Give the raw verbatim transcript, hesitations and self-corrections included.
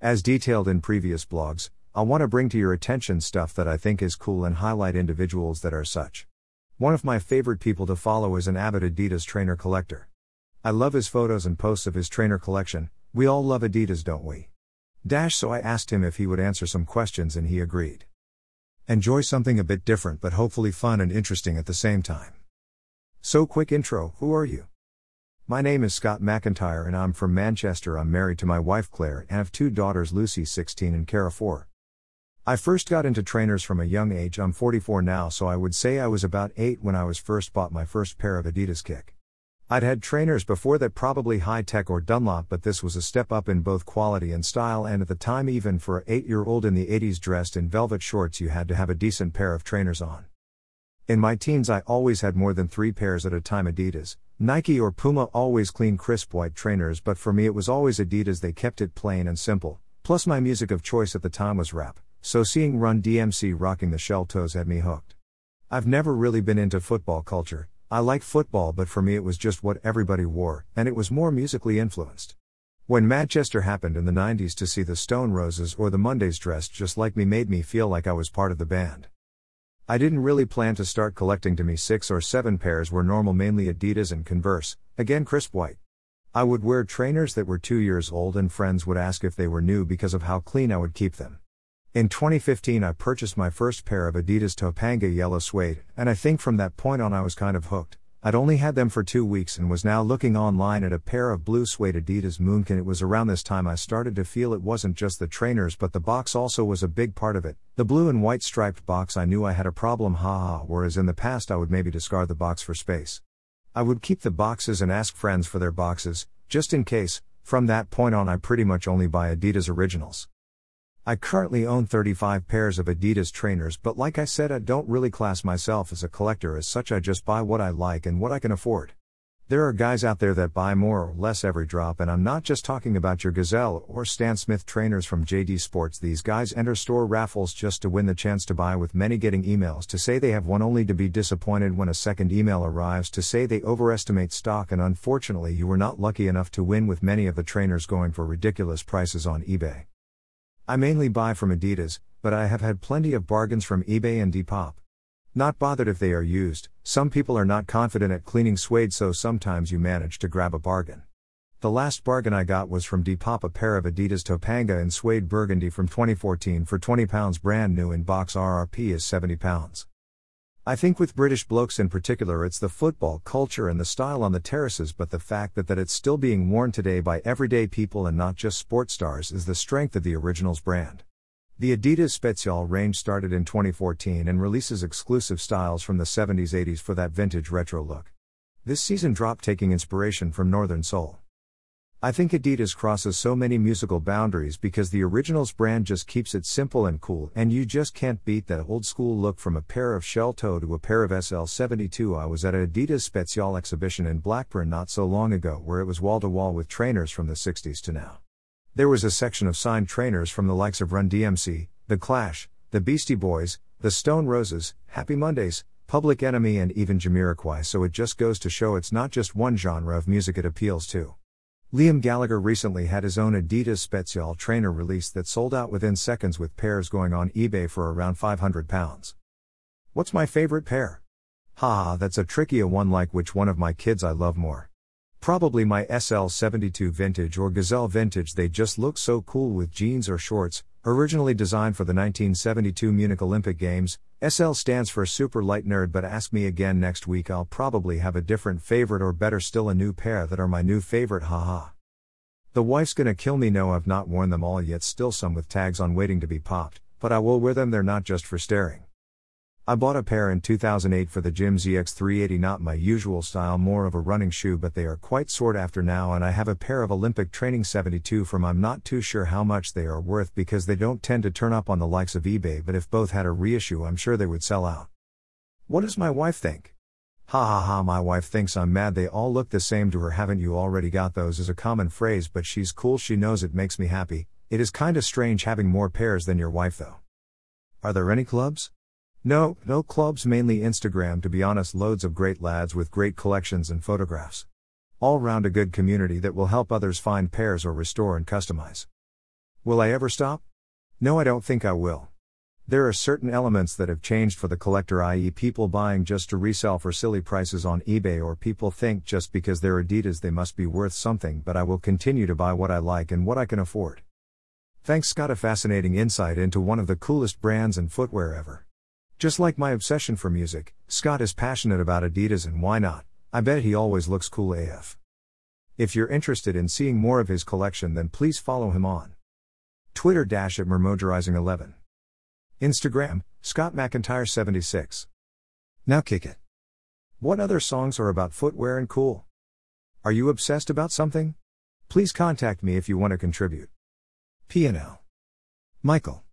As detailed in previous blogs, I want to bring to your attention stuff that I think is cool and highlight individuals that are such. One of my favorite people to follow is an avid Adidas trainer collector. I love his photos and posts of his trainer collection. We all love Adidas, don't we? Dash so I asked him if he would answer some questions and he agreed. Enjoy something a bit different but hopefully fun and interesting at the same time. So quick intro, who are you? My name is Scott McIntyre and I'm from Manchester. I'm married to my wife Claire and have two daughters, Lucy sixteen and Cara four. I first got into trainers from a young age. I'm forty-four now, so I would say I was about eight when I was first bought my first pair of Adidas Kick. I'd had trainers before that, probably High-Tech or Dunlop, but this was a step up in both quality and style, and at the time, even for an eight-year-old in the eighties dressed in velvet shorts, you had to have a decent pair of trainers on. In my teens I always had more than three pairs at a time: Adidas, Nike or Puma, always clean crisp white trainers, but for me it was always Adidas. They kept it plain and simple, plus my music of choice at the time was rap. So seeing Run D M C rocking the Shell Toes had me hooked. I've never really been into football culture. I like football, but for me it was just what everybody wore, and it was more musically influenced. When Madchester happened in the nineties, to see the Stone Roses or the Mondays dressed just like me made me feel like I was part of the band. I didn't really plan to start collecting. To me, six or seven pairs were normal, mainly Adidas and Converse, again crisp white. I would wear trainers that were two years old and friends would ask if they were new because of how clean I would keep them. In twenty fifteen I purchased my first pair of Adidas Topanga yellow suede, and I think from that point on I was kind of hooked. I'd only had them for two weeks and was now looking online at a pair of blue suede Adidas Moonkin. It was around this time I started to feel it wasn't just the trainers but the box also was a big part of it. The blue and white striped box, I knew I had a problem, haha, whereas in the past I would maybe discard the box for space. I would keep the boxes and ask friends for their boxes, just in case. From that point on I pretty much only buy Adidas originals. I currently own thirty-five pairs of Adidas trainers, but like I said, I don't really class myself as a collector as such. I just buy what I like and what I can afford. There are guys out there that buy more or less every drop, and I'm not just talking about your Gazelle or Stan Smith trainers from J D Sports. These guys enter store raffles just to win the chance to buy, with many getting emails to say they have one only to be disappointed when a second email arrives to say they overestimate stock and unfortunately you were not lucky enough to win, with many of the trainers going for ridiculous prices on eBay. I mainly buy from Adidas, but I have had plenty of bargains from eBay and Depop. Not bothered if they are used. Some people are not confident at cleaning suede, so sometimes you manage to grab a bargain. The last bargain I got was from Depop, a pair of Adidas Topanga in suede burgundy from twenty fourteen for twenty pounds, brand new in box. R R P is seventy pounds. I think with British blokes in particular it's the football culture and the style on the terraces, but the fact that, that it's still being worn today by everyday people and not just sports stars is the strength of the originals brand. The Adidas Spezial range started in twenty fourteen and releases exclusive styles from the seventies eighties for that vintage retro look. This season dropped taking inspiration from Northern Soul. I think Adidas crosses so many musical boundaries because the originals brand just keeps it simple and cool, and you just can't beat that old school look. From a pair of Shell Toe to a pair of S L seventy-two, I was at an Adidas Spezial exhibition in Blackburn not so long ago where it was wall to wall with trainers from the sixties to now. There was a section of signed trainers from the likes of Run D M C, The Clash, the Beastie Boys, the Stone Roses, Happy Mondays, Public Enemy and even Jamiroquai, so it just goes to show it's not just one genre of music it appeals to. Liam Gallagher recently had his own Adidas Spezial trainer release that sold out within seconds, with pairs going on eBay for around five hundred pounds. What's my favorite pair? Haha, that's a trickier one. Like which one of my kids I love more. Probably my S L seventy-two vintage or Gazelle vintage. They just look so cool with jeans or shorts. Originally designed for the nineteen seventy-two Munich Olympic Games, S L stands for Super Light Nerd, but ask me again next week, I'll probably have a different favorite, or better still a new pair that are my new favorite, haha. The wife's gonna kill me. No, I've not worn them all yet, still some with tags on waiting to be popped, but I will wear them. They're not just for staring. I bought a pair in two thousand eight for the gym, Z X three eighty, not my usual style, more of a running shoe, but they are quite sought after now, and I have a pair of Olympic Training seventy-two from, I'm not too sure how much they are worth because they don't tend to turn up on the likes of eBay, but if both had a reissue I'm sure they would sell out. What does my wife think? Ha ha ha, my wife thinks I'm mad they all look the same to her. Haven't you already got those is a common phrase, but she's cool, she knows it makes me happy. It is kinda strange having more pairs than your wife though. Are there any clubs? No, no clubs, mainly Instagram to be honest. Loads of great lads with great collections and photographs. All round a good community that will help others find pairs or restore and customize. Will I ever stop? No, I don't think I will. There are certain elements that have changed for the collector, that is people buying just to resell for silly prices on eBay, or people think just because they're Adidas they must be worth something, but I will continue to buy what I like and what I can afford. Thanks, Scott. A fascinating insight into one of the coolest brands in footwear ever. Just like my obsession for music, Scott is passionate about Adidas, and why not? I bet he always looks cool A F. If you're interested in seeing more of his collection, then please follow him on Twitter dash at mermoderizing eleven. Instagram, Scott McIntyre seventy-six. Now kick it. What other songs are about footwear and cool? Are you obsessed about something? Please contact me if you want to contribute. P and L. Michael.